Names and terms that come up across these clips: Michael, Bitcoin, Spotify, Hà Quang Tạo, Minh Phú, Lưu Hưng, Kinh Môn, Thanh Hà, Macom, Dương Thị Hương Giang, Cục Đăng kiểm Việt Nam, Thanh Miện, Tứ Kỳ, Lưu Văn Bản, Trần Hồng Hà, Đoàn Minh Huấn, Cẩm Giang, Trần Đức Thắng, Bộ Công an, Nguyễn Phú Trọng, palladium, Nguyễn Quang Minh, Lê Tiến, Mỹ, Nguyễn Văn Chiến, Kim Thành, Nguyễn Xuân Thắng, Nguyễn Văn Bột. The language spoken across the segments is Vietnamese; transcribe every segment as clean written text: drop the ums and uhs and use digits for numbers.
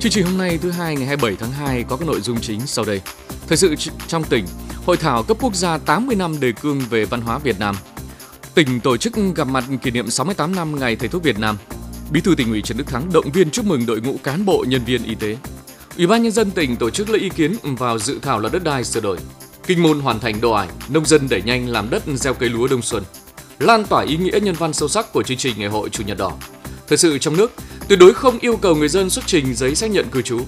Chương trình hôm nay thứ hai ngày 27 tháng 2 có các nội dung chính sau đây. Thời sự trong tỉnh, hội thảo cấp quốc gia 80 năm đề cương về văn hóa Việt Nam. Tỉnh tổ chức gặp mặt kỷ niệm 68 năm Ngày Thầy thuốc Việt Nam. Bí thư Tỉnh ủy Trần Đức Thắng động viên chúc mừng đội ngũ cán bộ nhân viên y tế. Ủy ban nhân dân tỉnh tổ chức lấy ý kiến vào dự thảo luật đất đai sửa đổi. Kinh Môn hoàn thành đồ ải, nông dân đẩy nhanh làm đất gieo cây lúa đông xuân. Lan tỏa ý nghĩa nhân văn sâu sắc của chương trình Ngày hội Chủ nhật đỏ. Thời sự trong nước, tuyệt đối không yêu cầu người dân xuất trình giấy xác nhận cư trú.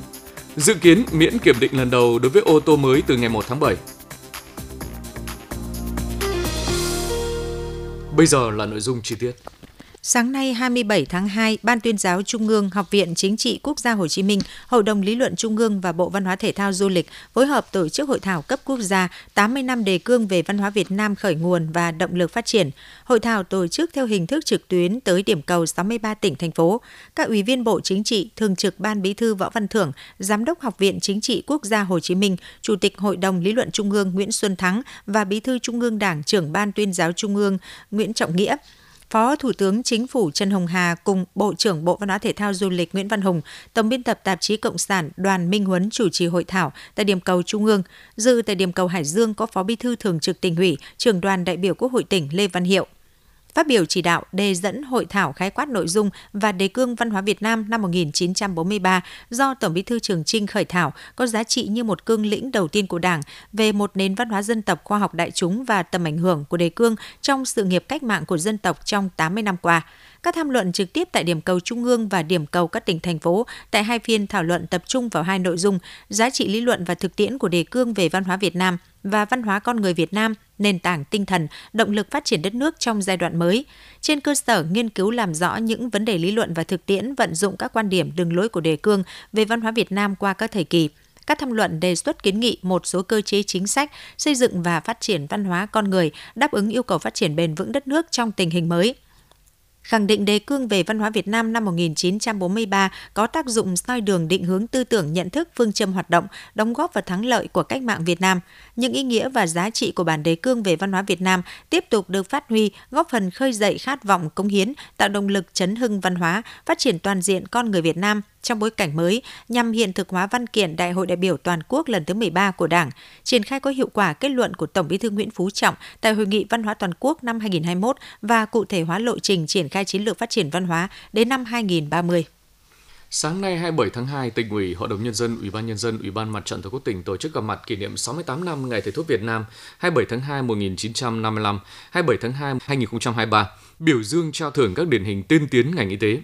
Dự kiến miễn kiểm định lần đầu đối với ô tô mới từ ngày 1 tháng 7. Bây giờ là nội dung chi tiết. Sáng nay 27 tháng 2, Ban Tuyên giáo Trung ương, Học viện Chính trị Quốc gia Hồ Chí Minh, Hội đồng Lý luận Trung ương và Bộ Văn hóa Thể thao Du lịch phối hợp tổ chức hội thảo cấp quốc gia 80 năm đề cương về văn hóa Việt Nam khởi nguồn và động lực phát triển. Hội thảo tổ chức theo hình thức trực tuyến tới điểm cầu 63 tỉnh, thành phố. Các Ủy viên Bộ Chính trị, Thường trực Ban Bí thư Võ Văn Thưởng, Giám đốc Học viện Chính trị Quốc gia Hồ Chí Minh, Chủ tịch Hội đồng Lý luận Trung ương Nguyễn Xuân Thắng và Bí thư Trung ương Đảng, trưởng Ban Tuyên giáo Trung ương Nguyễn Trọng Nghĩa, Phó Thủ tướng Chính phủ Trần Hồng Hà cùng Bộ trưởng Bộ Văn hóa Thể thao Du lịch Nguyễn Văn Hùng, Tổng biên tập tạp chí Cộng sản Đoàn Minh Huấn chủ trì hội thảo tại điểm cầu Trung ương. Dự tại điểm cầu Hải Dương có Phó Bí thư Thường trực Tỉnh ủy, Trưởng đoàn đại biểu Quốc hội tỉnh Lê Văn Hiệu. Phát biểu chỉ đạo đề dẫn hội thảo khái quát nội dung và đề cương văn hóa Việt Nam năm 1943 do Tổng Bí thư Trường Chinh khởi thảo có giá trị như một cương lĩnh đầu tiên của Đảng về một nền văn hóa dân tộc khoa học đại chúng và tầm ảnh hưởng của đề cương trong sự nghiệp cách mạng của dân tộc trong 80 năm qua. Các tham luận trực tiếp tại điểm cầu Trung ương và điểm cầu các tỉnh, thành phố tại hai phiên thảo luận tập trung vào hai nội dung: giá trị lý luận và thực tiễn của đề cương về văn hóa Việt Nam và văn hóa con người Việt Nam, nền tảng tinh thần, động lực phát triển đất nước trong giai đoạn mới. Trên cơ sở nghiên cứu làm rõ những vấn đề lý luận và thực tiễn, vận dụng các quan điểm, đường lối của đề cương về văn hóa Việt Nam qua các thời kỳ. Các tham luận đề xuất kiến nghị một số cơ chế chính sách, xây dựng và phát triển văn hóa con người, đáp ứng yêu cầu phát triển bền vững đất nước trong tình hình mới. Khẳng định đề cương về văn hóa Việt Nam năm 1943 có tác dụng soi đường định hướng tư tưởng, nhận thức, phương châm hoạt động, đóng góp vào thắng lợi của cách mạng Việt Nam. Những ý nghĩa và giá trị của bản đề cương về văn hóa Việt Nam tiếp tục được phát huy, góp phần khơi dậy khát vọng cống hiến, tạo động lực chấn hưng văn hóa, phát triển toàn diện con người Việt Nam trong bối cảnh mới, nhằm hiện thực hóa văn kiện Đại hội đại biểu toàn quốc lần thứ 13 của Đảng, triển khai có hiệu quả kết luận của Tổng Bí thư Nguyễn Phú Trọng tại Hội nghị Văn hóa toàn quốc năm 2021 và cụ thể hóa lộ trình triển khai chiến lược phát triển văn hóa đến năm 2030. Sáng nay 27 tháng 2, Tỉnh ủy, Hội đồng Nhân dân, Ủy ban Nhân dân, Ủy ban Mặt trận Tổ quốc tỉnh tổ chức gặp mặt kỷ niệm 68 năm Ngày Thầy thuốc Việt Nam 27 tháng 2 1955, 27 tháng 2 2023, biểu dương trao thưởng các điển hình tiên tiến ngành y tế.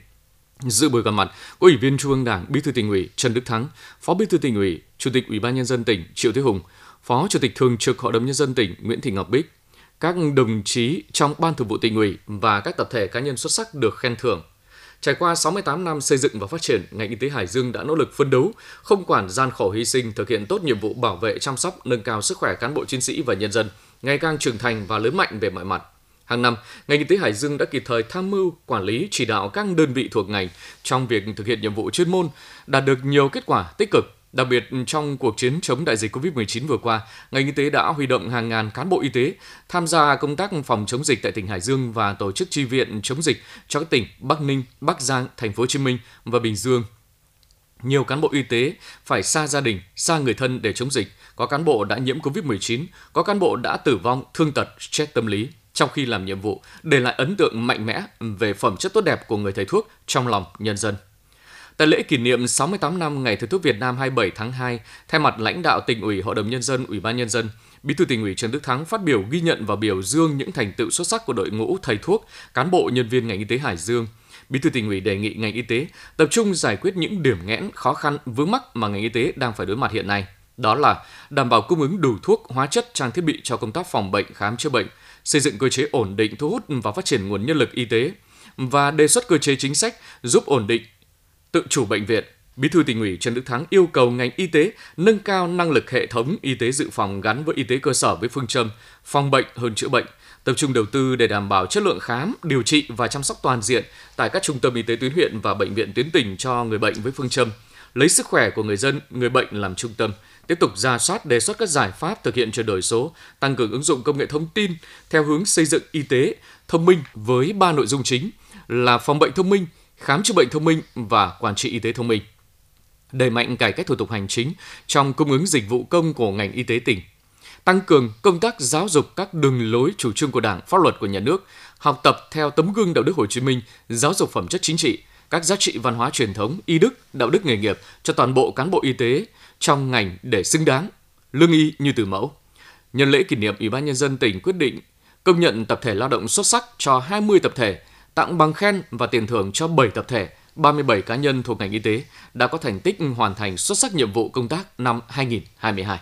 Dự buổi gặp mặt có Ủy viên Trung ương Đảng, Bí thư Tỉnh ủy Trần Đức Thắng, Phó Bí thư Tỉnh ủy, Chủ tịch Ủy ban Nhân dân tỉnh Triệu Thế Hùng, Phó Chủ tịch Thường trực Hội đồng Nhân dân tỉnh Nguyễn Thị Ngọc Bích, các đồng chí trong Ban Thường vụ Tỉnh ủy và các tập thể, cá nhân xuất sắc được khen thưởng. Trải qua 68 năm xây dựng và phát triển, ngành y tế Hải Dương đã nỗ lực phấn đấu, không quản gian khổ hy sinh, thực hiện tốt nhiệm vụ bảo vệ, chăm sóc, nâng cao sức khỏe cán bộ chiến sĩ và nhân dân, ngày càng trưởng thành và lớn mạnh về mọi mặt. Hàng năm, ngành y tế Hải Dương đã kịp thời tham mưu, quản lý, chỉ đạo các đơn vị thuộc ngành trong việc thực hiện nhiệm vụ chuyên môn, đạt được nhiều kết quả tích cực. Đặc biệt, trong cuộc chiến chống đại dịch COVID-19 vừa qua, ngành y tế đã huy động hàng ngàn cán bộ y tế tham gia công tác phòng chống dịch tại tỉnh Hải Dương và tổ chức chi viện chống dịch cho các tỉnh Bắc Ninh, Bắc Giang, Thành phố Hồ Chí Minh và Bình Dương. Nhiều cán bộ y tế phải xa gia đình, xa người thân để chống dịch. Có cán bộ đã nhiễm COVID-19, có cán bộ đã tử vong, thương tật, chết tâm lý trong khi làm nhiệm vụ, để lại ấn tượng mạnh mẽ về phẩm chất tốt đẹp của người thầy thuốc trong lòng nhân dân. Tại lễ kỷ niệm 68 năm Ngày Thầy thuốc Việt Nam 27 tháng 2, thay mặt lãnh đạo Tỉnh ủy, Hội đồng Nhân dân, Ủy ban Nhân dân, Bí thư Tỉnh ủy Trần Đức Thắng phát biểu ghi nhận và biểu dương những thành tựu xuất sắc của đội ngũ thầy thuốc, cán bộ nhân viên ngành y tế Hải Dương. Bí thư Tỉnh ủy đề nghị ngành y tế tập trung giải quyết những điểm nghẽn, khó khăn, vướng mắc mà ngành y tế đang phải đối mặt hiện nay. Đó là đảm bảo cung ứng đủ thuốc, hóa chất, trang thiết bị cho công tác phòng bệnh, khám chữa bệnh, xây dựng cơ chế ổn định, thu hút và phát triển nguồn nhân lực y tế và đề xuất cơ chế chính sách giúp ổn định tự chủ bệnh viện. Bí thư Tỉnh ủy Trần Đức Thắng yêu cầu ngành y tế nâng cao năng lực hệ thống y tế dự phòng gắn với y tế cơ sở với phương châm phòng bệnh hơn chữa bệnh, tập trung đầu tư để đảm bảo chất lượng khám, điều trị và chăm sóc toàn diện tại các trung tâm y tế tuyến huyện và bệnh viện tuyến tỉnh cho người bệnh với phương châm lấy sức khỏe của người dân, người bệnh làm trung tâm, tiếp tục rà soát, đề xuất các giải pháp thực hiện chuyển đổi số, tăng cường ứng dụng công nghệ thông tin theo hướng xây dựng y tế thông minh với 3 nội dung chính là phòng bệnh thông minh, khám chữa bệnh thông minh và quản trị y tế thông minh. đẩy mạnh cải cách thủ tục hành chính trong cung ứng dịch vụ công của ngành y tế tỉnh, tăng cường công tác giáo dục các đường lối chủ trương của Đảng, pháp luật của nhà nước, học tập theo tấm gương đạo đức Hồ Chí Minh, giáo dục phẩm chất chính trị, các giá trị văn hóa truyền thống, y đức, đạo đức nghề nghiệp cho toàn bộ cán bộ y tế trong ngành để xứng đáng, lương y như từ mẫu. Nhân lễ kỷ niệm, Ủy ban Nhân dân tỉnh quyết định công nhận tập thể lao động xuất sắc cho 20 tập thể, tặng bằng khen và tiền thưởng cho 7 tập thể, 37 cá nhân thuộc ngành y tế đã có thành tích hoàn thành xuất sắc nhiệm vụ công tác năm 2022.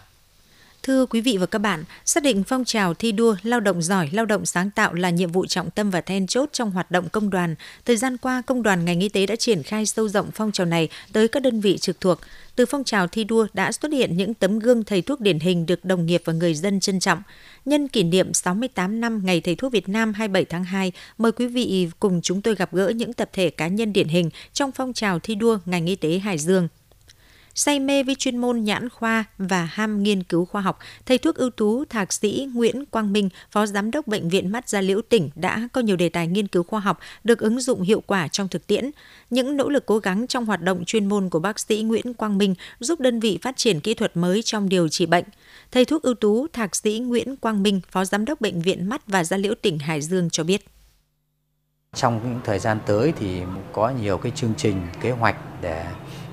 Thưa quý vị và các bạn, xác định phong trào thi đua lao động giỏi, lao động sáng tạo là nhiệm vụ trọng tâm và then chốt trong hoạt động công đoàn. Thời gian qua, công đoàn ngành y tế đã triển khai sâu rộng phong trào này tới các đơn vị trực thuộc. Từ phong trào thi đua đã xuất hiện những tấm gương thầy thuốc điển hình được đồng nghiệp và người dân trân trọng. Nhân kỷ niệm 68 năm Ngày Thầy thuốc Việt Nam 27 tháng 2, mời quý vị cùng chúng tôi gặp gỡ những tập thể cá nhân điển hình trong phong trào thi đua ngành y tế Hải Dương. Say mê với chuyên môn nhãn khoa và ham nghiên cứu khoa học, thầy thuốc ưu tú Thạc sĩ Nguyễn Quang Minh, Phó Giám đốc Bệnh viện Mắt Gia Liễu tỉnh đã có nhiều đề tài nghiên cứu khoa học được ứng dụng hiệu quả trong thực tiễn. Những nỗ lực cố gắng trong hoạt động chuyên môn của bác sĩ Nguyễn Quang Minh giúp đơn vị phát triển kỹ thuật mới trong điều trị bệnh. Thầy thuốc ưu tú Thạc sĩ Nguyễn Quang Minh, Phó Giám đốc Bệnh viện Mắt và Gia Liễu tỉnh Hải Dương cho biết. Trong thời gian tới thì có nhiều cái chương trình, kế hoạch để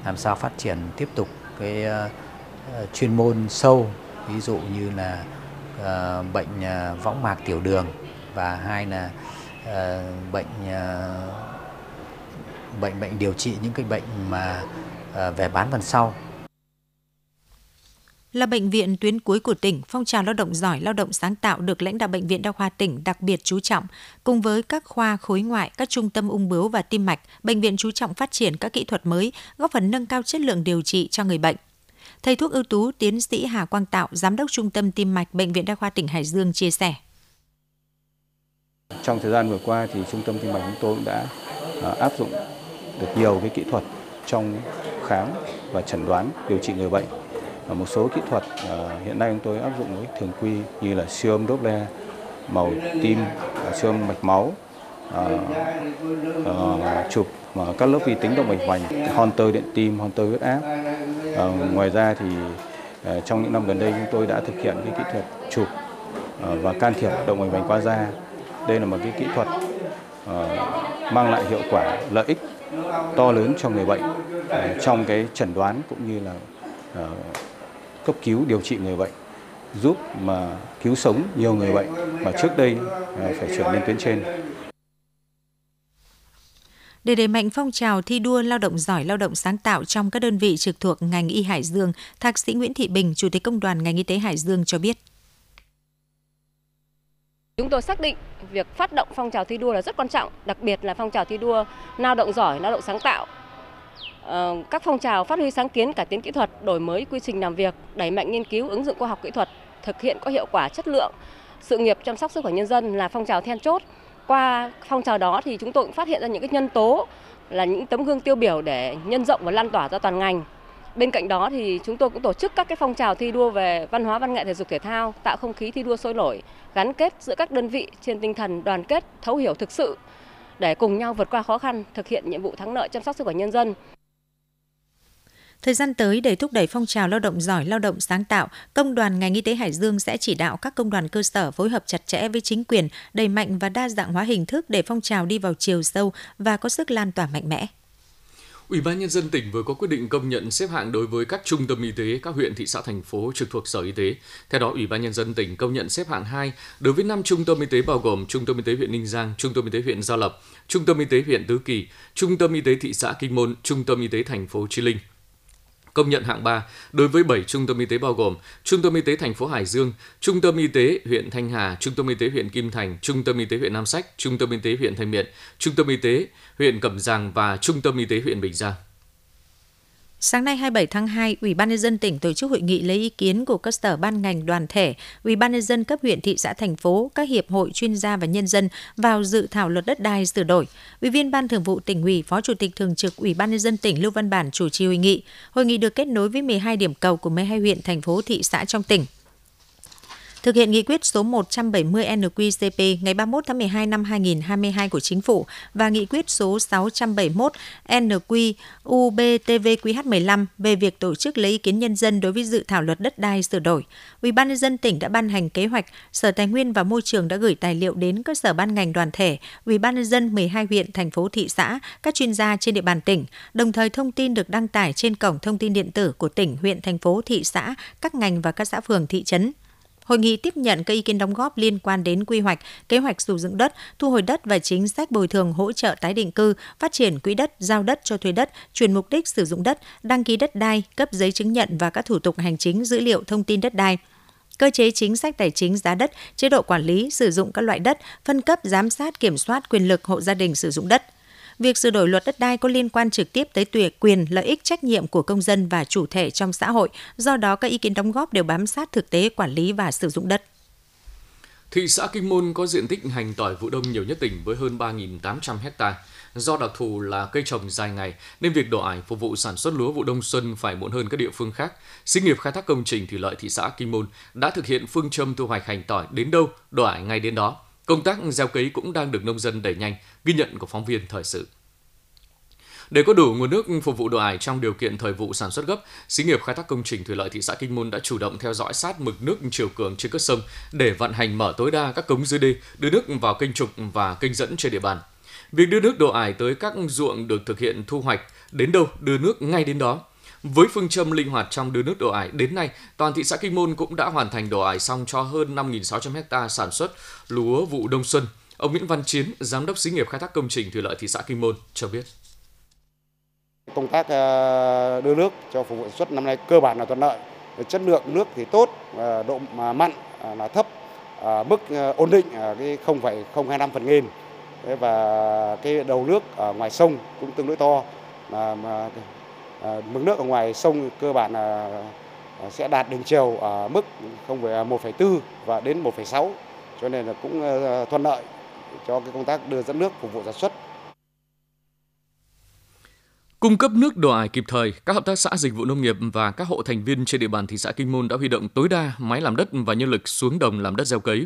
làm sao phát triển tiếp tục cái chuyên môn sâu, ví dụ như là bệnh võng mạc tiểu đường và hai là bệnh điều trị những cái bệnh mà về bán phần sau. Là bệnh viện tuyến cuối của tỉnh, phong trào lao động giỏi, lao động sáng tạo được lãnh đạo Bệnh viện Đa khoa tỉnh đặc biệt chú trọng. Cùng với các khoa khối ngoại, các trung tâm ung bướu và tim mạch, bệnh viện chú trọng phát triển các kỹ thuật mới, góp phần nâng cao chất lượng điều trị cho người bệnh. Thầy thuốc ưu tú tiến sĩ Hà Quang Tạo, Giám đốc Trung tâm Tim mạch Bệnh viện Đa khoa tỉnh Hải Dương chia sẻ. Trong thời gian vừa qua thì Trung tâm Tim mạch chúng tôi cũng đã áp dụng được nhiều cái kỹ thuật trong khám và chẩn đoán điều trị người bệnh. Một số kỹ thuật hiện nay chúng tôi áp dụng với thường quy như là siêu âm Doppler, màu tim, siêu âm mạch máu, chụp các lớp vi tính động mạch vành, Holter điện tim, Holter huyết áp. Ngoài ra thì trong những năm gần đây chúng tôi đã thực hiện cái kỹ thuật chụp và can thiệp động mạch vành qua da. Đây là một cái kỹ thuật mang lại hiệu quả, lợi ích to lớn cho người bệnh trong cái chẩn đoán cũng như là cấp cứu điều trị người bệnh, giúp mà cứu sống nhiều người bệnh mà trước đây phải chuyển lên tuyến trên. Để đẩy mạnh phong trào thi đua lao động giỏi, lao động sáng tạo trong các đơn vị trực thuộc ngành y Hải Dương, Thạc sĩ Nguyễn Thị Bình, Chủ tịch Công đoàn ngành y tế Hải Dương cho biết. Chúng tôi xác định việc phát động phong trào thi đua là rất quan trọng, đặc biệt là phong trào thi đua lao động giỏi, lao động sáng tạo. Các phong trào phát huy sáng kiến, cải tiến kỹ thuật, đổi mới quy trình làm việc, đẩy mạnh nghiên cứu, ứng dụng khoa học kỹ thuật, thực hiện có hiệu quả chất lượng sự nghiệp chăm sóc sức khỏe nhân dân là phong trào then chốt. Qua phong trào đó thì chúng tôi cũng phát hiện ra những cái nhân tố là những tấm gương tiêu biểu để nhân rộng và lan tỏa ra toàn ngành. Bên cạnh đó thì chúng tôi cũng tổ chức các cái phong trào thi đua về văn hóa, văn nghệ, thể dục thể thao, tạo không khí thi đua sôi nổi, gắn kết giữa các đơn vị trên tinh thần đoàn kết, thấu hiểu thực sự để cùng nhau vượt qua khó khăn, thực hiện nhiệm vụ thắng lợi chăm sóc sức khỏe nhân dân. Thời gian tới, để thúc đẩy phong trào lao động giỏi, lao động sáng tạo, Công đoàn ngành y tế Hải Dương sẽ chỉ đạo các công đoàn cơ sở phối hợp chặt chẽ với chính quyền, đẩy mạnh và đa dạng hóa hình thức để phong trào đi vào chiều sâu và có sức lan tỏa mạnh mẽ. Ủy ban Nhân dân tỉnh vừa có quyết định công nhận xếp hạng đối với các trung tâm y tế, các huyện, thị xã, thành phố trực thuộc Sở Y tế. Theo đó, Ủy ban Nhân dân tỉnh công nhận xếp hạng 2 đối với 5 trung tâm y tế bao gồm Trung tâm y tế huyện Ninh Giang, Trung tâm y tế huyện Gia Lộc, Trung tâm y tế huyện Tứ Kỳ, Trung tâm y tế thị xã Kinh Môn, Trung tâm y tế thành phố Chí Linh. Công nhận hạng 3 đối với 7 trung tâm y tế bao gồm Trung tâm y tế thành phố Hải Dương, Trung tâm y tế huyện Thanh Hà, Trung tâm y tế huyện Kim Thành, Trung tâm y tế huyện Nam Sách, Trung tâm y tế huyện Thanh Miện, Trung tâm y tế huyện Cẩm Giang và Trung tâm y tế huyện Bình Dương. Sáng nay 27 tháng 2, Ủy ban Nhân dân tỉnh tổ chức hội nghị lấy ý kiến của các sở ban ngành đoàn thể, Ủy ban Nhân dân cấp huyện, thị xã, thành phố, các hiệp hội chuyên gia và nhân dân vào dự thảo luật đất đai sửa đổi. Ủy viên Ban Thường vụ Tỉnh ủy, Phó Chủ tịch Thường trực Ủy ban Nhân dân tỉnh Lưu Văn Bản chủ trì hội nghị. Hội nghị được kết nối với 12 điểm cầu của 12 huyện, thành phố, thị xã trong tỉnh. Thực hiện nghị quyết số 170 NQCP ngày 31 tháng 12 năm 2022 của Chính phủ và nghị quyết số 671 NQUBTVQH15 về việc tổ chức lấy ý kiến nhân dân đối với dự thảo luật đất đai sửa đổi, UBND tỉnh đã ban hành kế hoạch, Sở Tài nguyên và Môi trường đã gửi tài liệu đến các sở ban ngành đoàn thể, UBND 12 huyện, thành phố, thị xã, các chuyên gia trên địa bàn tỉnh, đồng thời thông tin được đăng tải trên cổng thông tin điện tử của tỉnh, huyện, thành phố, thị xã, các ngành và các xã phường, thị trấn. Hội nghị tiếp nhận các ý kiến đóng góp liên quan đến quy hoạch, kế hoạch sử dụng đất, thu hồi đất và chính sách bồi thường hỗ trợ tái định cư, phát triển quỹ đất, giao đất cho thuê đất, chuyển mục đích sử dụng đất, đăng ký đất đai, cấp giấy chứng nhận và các thủ tục hành chính dữ liệu thông tin đất đai. Cơ chế chính sách tài chính giá đất, chế độ quản lý, sử dụng các loại đất, phân cấp, giám sát, kiểm soát quyền lực hộ gia đình sử dụng đất. Việc sửa đổi luật đất đai có liên quan trực tiếp tới quyền, lợi ích, trách nhiệm của công dân và chủ thể trong xã hội, do đó các ý kiến đóng góp đều bám sát thực tế quản lý và sử dụng đất. Thị xã Kinh Môn có diện tích hành tỏi vụ đông nhiều nhất tỉnh với hơn 3.800 ha. Do đặc thù là cây trồng dài ngày nên việc đổ ải phục vụ sản xuất lúa vụ đông xuân phải muộn hơn các địa phương khác. Xí nghiệp khai thác công trình thủy lợi thị xã Kinh Môn đã thực hiện phương châm thu hoạch hành tỏi đến đâu, đổ ải ngay đến đó. Công tác gieo cấy cũng đang được nông dân đẩy nhanh, ghi nhận của phóng viên thời sự. Để có đủ nguồn nước phục vụ đổ ải trong điều kiện thời vụ sản xuất gấp, xí nghiệp khai thác công trình thủy lợi thị xã Kinh Môn đã chủ động theo dõi sát mực nước chiều cường trên các sông để vận hành mở tối đa các cống dưới đê, đưa nước vào kênh trục và kênh dẫn trên địa bàn. Việc đưa nước đổ ải tới các ruộng được thực hiện thu hoạch đến đâu đưa nước ngay đến đó. Với phương châm linh hoạt trong đưa nước đổ ải, đến nay toàn thị xã Kinh Môn cũng đã hoàn thành đổ ải xong cho hơn 5.600 ha sản xuất lúa vụ đông xuân. Ông Nguyễn Văn Chiến, giám đốc xí nghiệp khai thác công trình thủy lợi thị xã Kinh Môn cho biết: công tác đưa nước cho phục vụ sản xuất năm nay cơ bản là thuận lợi, chất lượng nước thì tốt, độ mặn là thấp, mức ổn định ở cái 0,025 phần nghìn và cái đầu nước ở ngoài sông cũng tương đối to, mà mực nước ở ngoài sông cơ bản là sẽ đạt đường chiều ở mức 1,4 và đến 1,6, cho nên là cũng thuận lợi cho cái công tác đưa dẫn nước phục vụ sản xuất. Cung cấp nước đổ ải kịp thời, các hợp tác xã dịch vụ nông nghiệp và các hộ thành viên trên địa bàn thị xã Kinh Môn đã huy động tối đa máy làm đất và nhân lực xuống đồng làm đất gieo cấy.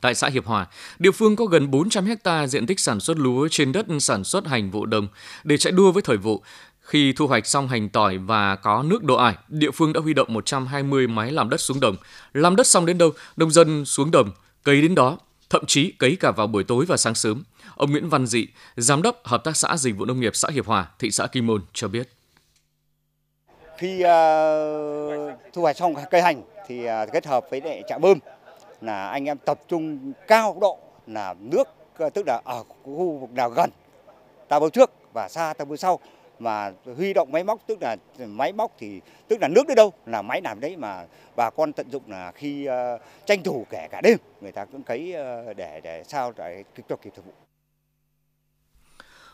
Tại xã Hiệp Hòa, địa phương có gần 400 ha diện tích sản xuất lúa trên đất sản xuất hành vụ đông để chạy đua với thời vụ. Khi thu hoạch xong hành tỏi và có nước đổ ải, địa phương đã huy động 120 máy làm đất xuống đồng. Làm đất xong đến đâu, nông dân xuống đồng, cấy đến đó, thậm chí cấy cả vào buổi tối và sáng sớm. Ông Nguyễn Văn Dị, giám đốc hợp tác xã dịch vụ nông nghiệp xã Hiệp Hòa, thị xã Kinh Môn cho biết: khi thu hoạch xong cây hành thì kết hợp với lại trạm bơm là anh em tập trung cao độ là nước, tức là ở khu vực nào gần ta bơm trước và xa ta bơm sau, mà huy động máy móc, tức là nước đến đâu là máy làm đấy, mà bà con tận dụng là khi tranh thủ kể cả đêm người ta cũng cấy để sao để kịp thời vụ.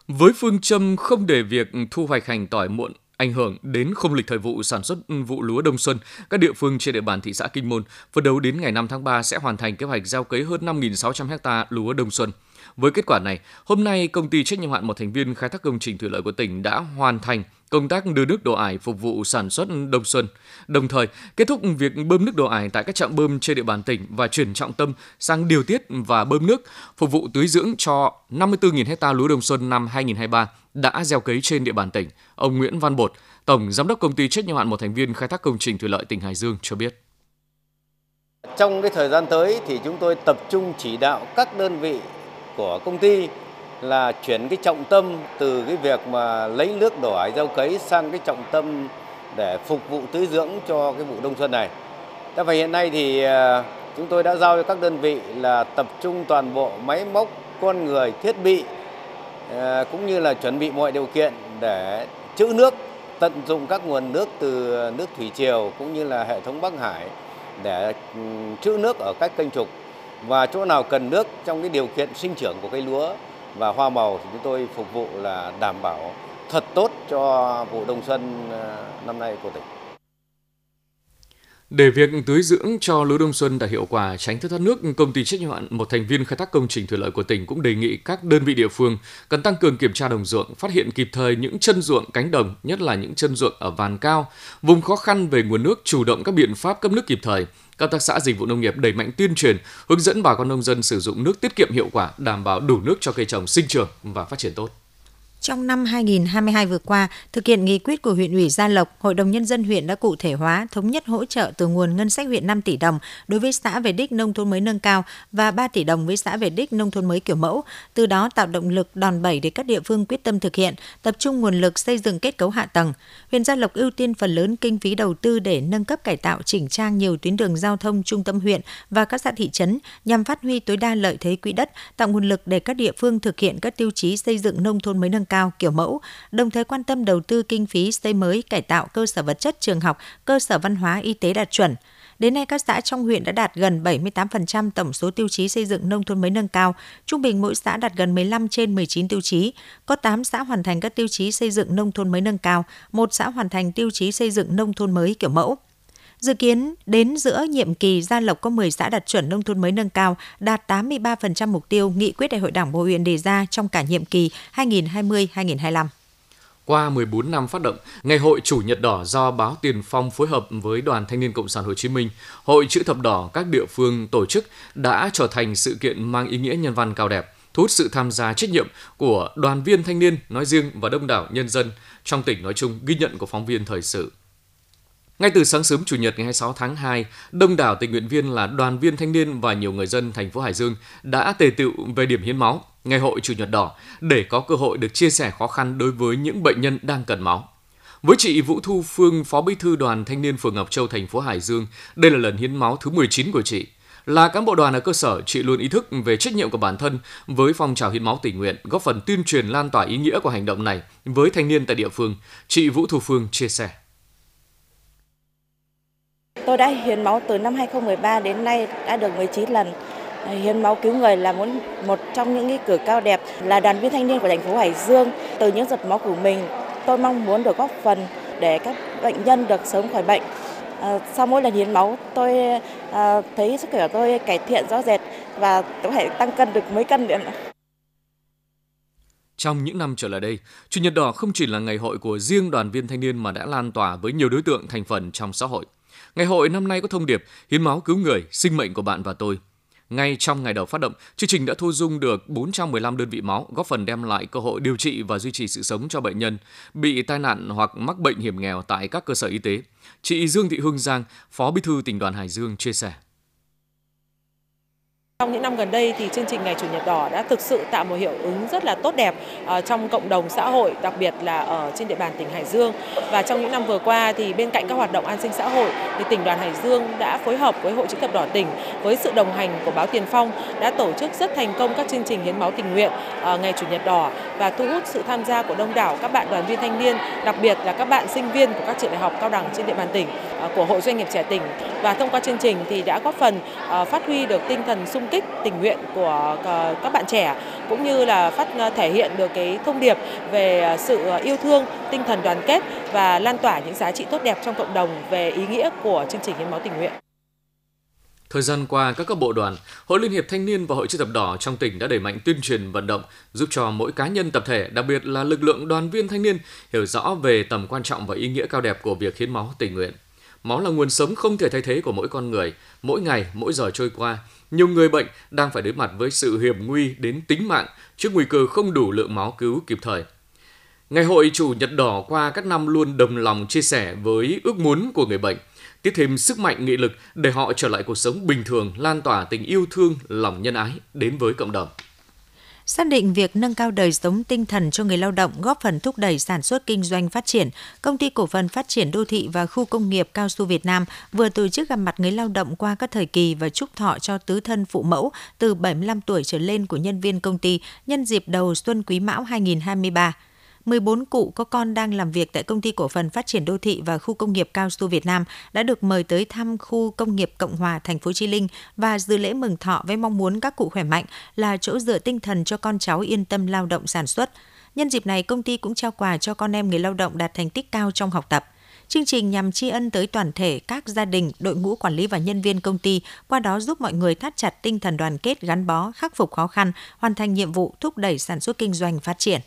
Với phương châm không để việc thu hoạch hành tỏi muộn ảnh hưởng đến khung lịch thời vụ sản xuất vụ lúa đông xuân, các địa phương trên địa bàn thị xã Kinh Môn phấn đấu đến ngày 5 tháng 3 sẽ hoàn thành kế hoạch gieo cấy hơn 5.600 ha lúa đông xuân. Với kết quả này, hôm nay công ty trách nhiệm hữu hạn một thành viên khai thác công trình thủy lợi của tỉnh đã hoàn thành công tác đưa nước đổ ải phục vụ sản xuất đông xuân, đồng thời kết thúc việc bơm nước đổ ải tại các trạm bơm trên địa bàn tỉnh và chuyển trọng tâm sang điều tiết và bơm nước phục vụ tưới dưỡng cho 54.000 ha lúa đông xuân năm 2023 đã gieo cấy trên địa bàn tỉnh. Ông Nguyễn Văn Bột, tổng giám đốc công ty trách nhiệm hữu hạn một thành viên khai thác công trình thủy lợi tỉnh Hải Dương cho biết: trong cái thời gian tới thì chúng tôi tập trung chỉ đạo các đơn vị của công ty là chuyển cái trọng tâm từ cái việc mà lấy nước đổ ải gieo cấy sang cái trọng tâm để phục vụ tưới dưỡng cho cái vụ đông xuân này. Thế và hiện nay thì chúng tôi đã giao cho các đơn vị là tập trung toàn bộ máy móc, con người, thiết bị cũng như là chuẩn bị mọi điều kiện để trữ nước, tận dụng các nguồn nước từ nước thủy triều cũng như là hệ thống Bắc Hải để trữ nước ở các kênh trục. Và chỗ nào cần nước trong cái điều kiện sinh trưởng của cây lúa và hoa màu thì chúng tôi phục vụ là đảm bảo thật tốt cho vụ đông xuân năm nay của tỉnh. Để việc tưới dưỡng cho lúa đông xuân đạt hiệu quả, tránh thất thoát nước, công ty trách nhiệm hữu hạn một thành viên khai thác công trình thủy lợi của tỉnh cũng đề nghị các đơn vị địa phương cần tăng cường kiểm tra đồng ruộng, phát hiện kịp thời những chân ruộng, cánh đồng, nhất là những chân ruộng ở vàn cao, vùng khó khăn về nguồn nước, chủ động các biện pháp cấp nước kịp thời, Các tác xã dịch vụ nông nghiệp đẩy mạnh tuyên truyền, hướng dẫn bà con nông dân sử dụng nước tiết kiệm hiệu quả, đảm bảo đủ nước cho cây trồng sinh trưởng và phát triển tốt. Trong năm 2022 vừa qua, thực hiện nghị quyết của huyện ủy Gia Lộc, Hội đồng Nhân dân huyện đã cụ thể hóa, thống nhất hỗ trợ từ nguồn ngân sách huyện 5 tỷ đồng đối với xã về đích nông thôn mới nâng cao và 3 tỷ đồng với xã về đích nông thôn mới kiểu mẫu, từ đó tạo động lực đòn bẩy để các địa phương quyết tâm thực hiện, tập trung nguồn lực xây dựng kết cấu hạ tầng. Huyện Gia Lộc ưu tiên phần lớn kinh phí đầu tư để nâng cấp cải tạo chỉnh trang nhiều tuyến đường giao thông trung tâm huyện và các xã thị trấn nhằm phát huy tối đa lợi thế quỹ đất, tạo nguồn lực để các địa phương thực hiện các tiêu chí xây dựng nông thôn mới nâng cao kiểu mẫu, đồng thời quan tâm đầu tư kinh phí xây mới, cải tạo cơ sở vật chất trường học, cơ sở văn hóa y tế đạt chuẩn. Đến nay, các xã trong huyện đã đạt gần 78% tổng số tiêu chí xây dựng nông thôn mới nâng cao, trung bình mỗi xã đạt gần 15 trên 19 tiêu chí. Có 8 xã hoàn thành các tiêu chí xây dựng nông thôn mới nâng cao, 1 xã hoàn thành tiêu chí xây dựng nông thôn mới kiểu mẫu. Dự kiến đến giữa nhiệm kỳ, Gia Lộc có 10 xã đạt chuẩn nông thôn mới nâng cao, đạt 83% mục tiêu nghị quyết Đại hội Đảng bộ huyện đề ra trong cả nhiệm kỳ 2020-2025. Qua 14 năm phát động, Ngày hội Chủ nhật đỏ do báo Tiền Phong phối hợp với Đoàn Thanh niên Cộng sản Hồ Chí Minh, Hội Chữ thập đỏ các địa phương tổ chức đã trở thành sự kiện mang ý nghĩa nhân văn cao đẹp, thu hút sự tham gia trách nhiệm của đoàn viên thanh niên nói riêng và đông đảo nhân dân trong tỉnh nói chung. Ghi nhận của phóng viên thời sự. Ngay từ sáng sớm Chủ nhật ngày 26 tháng 2, đông đảo tình nguyện viên là đoàn viên thanh niên và nhiều người dân thành phố Hải Dương đã tề tựu về điểm hiến máu, Ngày hội Chủ nhật đỏ, để có cơ hội được chia sẻ khó khăn đối với những bệnh nhân đang cần máu. Với chị Vũ Thu Phương, Phó Bí thư Đoàn Thanh niên phường Ngọc Châu, thành phố Hải Dương, đây là lần hiến máu thứ 19 của chị. Là cán bộ đoàn ở cơ sở, chị luôn ý thức về trách nhiệm của bản thân với phong trào hiến máu tình nguyện, góp phần tuyên truyền lan tỏa ý nghĩa của hành động này với thanh niên tại địa phương. Chị Vũ Thu Phương chia sẻ. Tôi đã hiến máu từ năm 2013 đến nay đã được 19 lần. Hiến máu cứu người là một trong những nghĩa cử cao đẹp là đoàn viên thanh niên của thành phố Hải Dương. Từ những giọt máu của mình, tôi mong muốn được góp phần để các bệnh nhân được sớm khỏi bệnh. Sau mỗi lần hiến máu, tôi thấy sức khỏe của tôi cải thiện rõ rệt và tôi có thể tăng cân được mấy cân nữa. Trong những năm trở lại đây, Chủ nhật đỏ không chỉ là ngày hội của riêng đoàn viên thanh niên mà đã lan tỏa với nhiều đối tượng thành phần trong xã hội. Ngày hội năm nay có thông điệp hiến máu cứu người, sinh mệnh của bạn và tôi. Ngay trong ngày đầu phát động, chương trình đã thu dung được 415 đơn vị máu, góp phần đem lại cơ hội điều trị và duy trì sự sống cho bệnh nhân bị tai nạn hoặc mắc bệnh hiểm nghèo tại các cơ sở y tế. Chị Dương Thị Hương Giang, Phó Bí thư Tỉnh đoàn Hải Dương chia sẻ. Trong những năm gần đây thì chương trình Ngày Chủ nhật đỏ đã thực sự tạo một hiệu ứng rất là tốt đẹp trong cộng đồng xã hội, đặc biệt là ở trên địa bàn tỉnh Hải Dương. Và trong những năm vừa qua thì bên cạnh các hoạt động an sinh xã hội thì Tỉnh đoàn Hải Dương đã phối hợp với Hội Chữ thập đỏ tỉnh với sự đồng hành của báo Tiền Phong đã tổ chức rất thành công các chương trình hiến máu tình nguyện, Ngày Chủ nhật đỏ và thu hút sự tham gia của đông đảo các bạn đoàn viên thanh niên, đặc biệt là các bạn sinh viên của các trường đại học cao đẳng trên địa bàn tỉnh, của Hội Doanh nghiệp trẻ tỉnh. Và thông qua chương trình thì đã góp phần phát huy được tinh thần xung kích tình nguyện của các bạn trẻ, cũng như là thể hiện được cái thông điệp về sự yêu thương, tinh thần đoàn kết và lan tỏa những giá trị tốt đẹp trong cộng đồng về ý nghĩa của chương trình hiến máu tình nguyện. Thời gian qua, các cấp bộ đoàn, Hội Liên hiệp Thanh niên và Hội Chữ thập đỏ trong tỉnh đã đẩy mạnh tuyên truyền vận động, giúp cho mỗi cá nhân tập thể, đặc biệt là lực lượng đoàn viên thanh niên hiểu rõ về tầm quan trọng và ý nghĩa cao đẹp của việc hiến máu tình nguyện. Máu là nguồn sống không thể thay thế của mỗi con người. Mỗi ngày, mỗi giờ trôi qua, nhiều người bệnh đang phải đối mặt với sự hiểm nguy đến tính mạng trước nguy cơ không đủ lượng máu cứu kịp thời. Ngày hội Chủ nhật đỏ qua các năm luôn đồng lòng chia sẻ với ước muốn của người bệnh, tiếp thêm sức mạnh nghị lực để họ trở lại cuộc sống bình thường, lan tỏa tình yêu thương, lòng nhân ái đến với cộng đồng. Xác định việc nâng cao đời sống tinh thần cho người lao động góp phần thúc đẩy sản xuất kinh doanh phát triển, Công ty Cổ phần Phát triển Đô thị và Khu công nghiệp Cao su Việt Nam vừa tổ chức gặp mặt người lao động qua các thời kỳ và chúc thọ cho tứ thân phụ mẫu từ 75 tuổi trở lên của nhân viên công ty nhân dịp đầu xuân Quý Mão 2023. 14 cụ có con đang làm việc tại Công ty Cổ phần Phát triển Đô thị và Khu công nghiệp Cao su Việt Nam đã được mời tới thăm khu công nghiệp Cộng Hòa, thành phố Chí Linh và dự lễ mừng thọ với mong muốn các cụ khỏe mạnh là chỗ dựa tinh thần cho con cháu yên tâm lao động sản xuất. Nhân dịp này, công ty cũng trao quà cho con em người lao động đạt thành tích cao trong học tập. Chương trình nhằm tri ân tới toàn thể các gia đình, đội ngũ quản lý và nhân viên công ty, qua đó giúp mọi người thắt chặt tinh thần đoàn kết, gắn bó, khắc phục khó khăn, hoàn thành nhiệm vụ thúc đẩy sản xuất kinh doanh phát triển.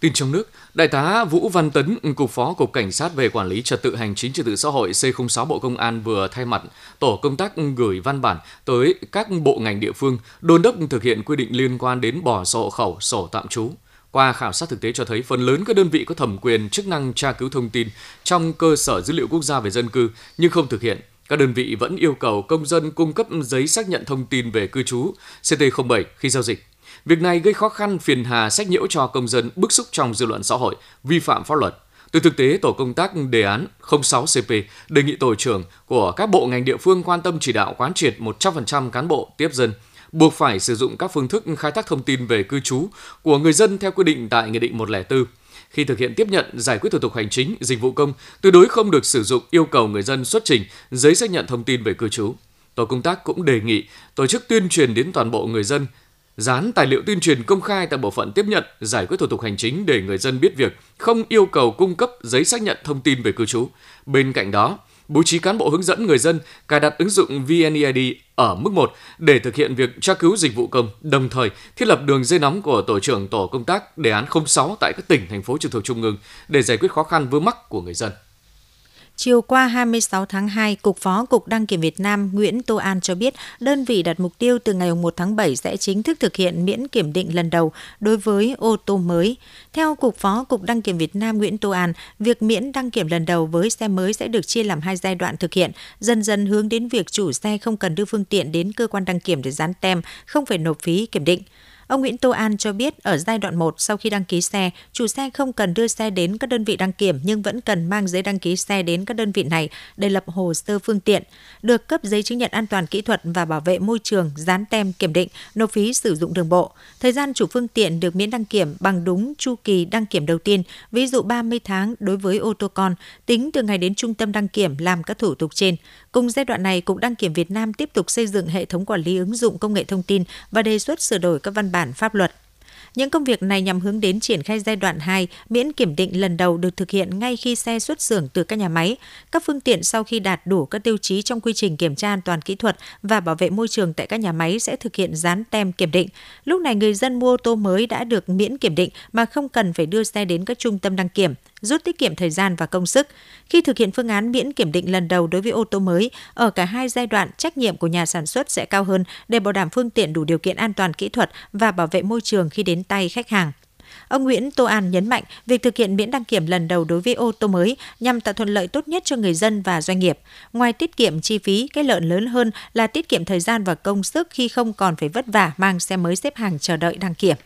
Tin trong nước, Đại tá Vũ Văn Tấn, Cục Phó Cục Cảnh sát về Quản lý Trật tự Hành chính Trật tự xã hội C06 Bộ Công an vừa thay mặt tổ công tác gửi văn bản tới các bộ ngành địa phương đôn đốc thực hiện quy định liên quan đến bỏ sổ hộ khẩu, sổ tạm trú. Qua khảo sát thực tế cho thấy phần lớn các đơn vị có thẩm quyền chức năng tra cứu thông tin trong cơ sở dữ liệu quốc gia về dân cư nhưng không thực hiện. Các đơn vị vẫn yêu cầu công dân cung cấp giấy xác nhận thông tin về cư trú CT07 khi giao dịch. Việc này gây khó khăn, phiền hà, sách nhiễu cho công dân, bức xúc trong dư luận xã hội, vi phạm pháp luật. Từ thực tế, tổ công tác đề án 06 CP đề nghị tổ trưởng của các bộ ngành địa phương quan tâm chỉ đạo quán triệt 100% cán bộ tiếp dân buộc phải sử dụng các phương thức khai thác thông tin về cư trú của người dân theo quy định tại Nghị định 104. Khi thực hiện tiếp nhận, giải quyết thủ tục hành chính, dịch vụ công, tuyệt đối không được sử dụng yêu cầu người dân xuất trình giấy xác nhận thông tin về cư trú. Tổ công tác cũng đề nghị tổ chức tuyên truyền đến toàn bộ người dân, dán tài liệu tuyên truyền công khai tại bộ phận tiếp nhận, giải quyết thủ tục hành chính để người dân biết việc không yêu cầu cung cấp giấy xác nhận thông tin về cư trú. Bên cạnh đó, bố trí cán bộ hướng dẫn người dân cài đặt ứng dụng VNeID ở mức 1 để thực hiện việc tra cứu dịch vụ công, đồng thời thiết lập đường dây nóng của tổ trưởng tổ công tác đề án 06 tại các tỉnh, thành phố trực thuộc trung ương để giải quyết khó khăn vướng mắc của người dân. Chiều qua 26 tháng 2, Cục Phó Cục Đăng kiểm Việt Nam Nguyễn Tô An cho biết đơn vị đặt mục tiêu từ ngày 1 tháng 7 sẽ chính thức thực hiện miễn kiểm định lần đầu đối với ô tô mới. Theo Cục Phó Cục Đăng kiểm Việt Nam Nguyễn Tô An, việc miễn đăng kiểm lần đầu với xe mới sẽ được chia làm 2 giai đoạn thực hiện, dần dần hướng đến việc chủ xe không cần đưa phương tiện đến cơ quan đăng kiểm để dán tem, không phải nộp phí kiểm định. Ông Nguyễn Tô An cho biết ở giai đoạn 1 sau khi đăng ký xe, chủ xe không cần đưa xe đến các đơn vị đăng kiểm nhưng vẫn cần mang giấy đăng ký xe đến các đơn vị này để lập hồ sơ phương tiện, được cấp giấy chứng nhận an toàn kỹ thuật và bảo vệ môi trường, dán tem kiểm định, nộp phí sử dụng đường bộ. Thời gian chủ phương tiện được miễn đăng kiểm bằng đúng chu kỳ đăng kiểm đầu tiên, ví dụ 30 tháng đối với ô tô con, tính từ ngày đến trung tâm đăng kiểm làm các thủ tục trên. Cùng giai đoạn này, Cục Đăng kiểm Việt Nam tiếp tục xây dựng hệ thống quản lý ứng dụng công nghệ thông tin và đề xuất sửa đổi các văn bản pháp luật. Những công việc này nhằm hướng đến triển khai giai đoạn 2, miễn kiểm định lần đầu được thực hiện ngay khi xe xuất xưởng từ các nhà máy. Các phương tiện sau khi đạt đủ các tiêu chí trong quy trình kiểm tra an toàn kỹ thuật và bảo vệ môi trường tại các nhà máy sẽ thực hiện dán tem kiểm định. Lúc này người dân mua ô tô mới đã được miễn kiểm định mà không cần phải đưa xe đến các trung tâm đăng kiểm, rút tiết kiệm thời gian và công sức. Khi thực hiện phương án miễn kiểm định lần đầu đối với ô tô mới, ở cả 2 giai đoạn trách nhiệm của nhà sản xuất sẽ cao hơn để bảo đảm phương tiện đủ điều kiện an toàn kỹ thuật và bảo vệ môi trường khi đến tay khách hàng. Ông Nguyễn Tô An nhấn mạnh việc thực hiện miễn đăng kiểm lần đầu đối với ô tô mới nhằm tạo thuận lợi tốt nhất cho người dân và doanh nghiệp. Ngoài tiết kiệm chi phí, cái lợi lớn hơn là tiết kiệm thời gian và công sức khi không còn phải vất vả mang xe mới xếp hàng chờ đợi đăng kiểm.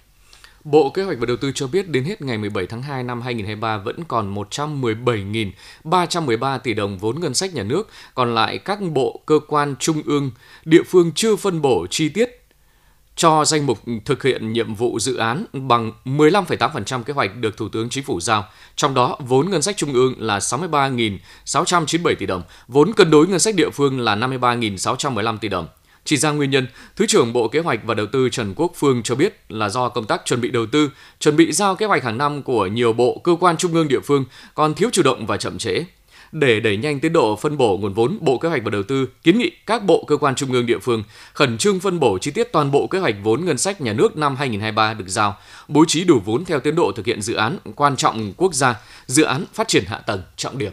Bộ Kế hoạch và Đầu tư cho biết đến hết ngày 17 tháng 2 năm 2023 vẫn còn 117.313 tỷ đồng vốn ngân sách nhà nước, còn lại các bộ, cơ quan, trung ương, địa phương chưa phân bổ chi tiết cho danh mục thực hiện nhiệm vụ dự án bằng 15,8% kế hoạch được Thủ tướng Chính phủ giao. Trong đó, vốn ngân sách trung ương là 63.697 tỷ đồng, vốn cân đối ngân sách địa phương là 53.615 tỷ đồng. Chỉ ra nguyên nhân, Thứ trưởng Bộ Kế hoạch và Đầu tư Trần Quốc Phương cho biết là do công tác chuẩn bị đầu tư, chuẩn bị giao kế hoạch hàng năm của nhiều bộ, cơ quan trung ương địa phương còn thiếu chủ động và chậm trễ. Để đẩy nhanh tiến độ phân bổ nguồn vốn, Bộ Kế hoạch và Đầu tư kiến nghị các bộ, cơ quan trung ương địa phương khẩn trương phân bổ chi tiết toàn bộ kế hoạch vốn ngân sách nhà nước năm 2023 được giao, bố trí đủ vốn theo tiến độ thực hiện dự án quan trọng quốc gia, dự án phát triển hạ tầng trọng điểm.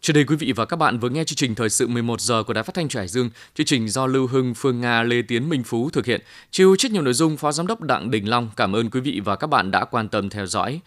Trước đây quý vị và các bạn vừa nghe chương trình Thời sự 11 giờ của Đài Phát thanh Hải Dương, chương trình do Lưu Hưng, Phương Nga, Lê Tiến, Minh Phú thực hiện. Chịu trách nhiệm nội dung Phó Giám đốc Đặng Đình Long. Cảm ơn quý vị và các bạn đã quan tâm theo dõi.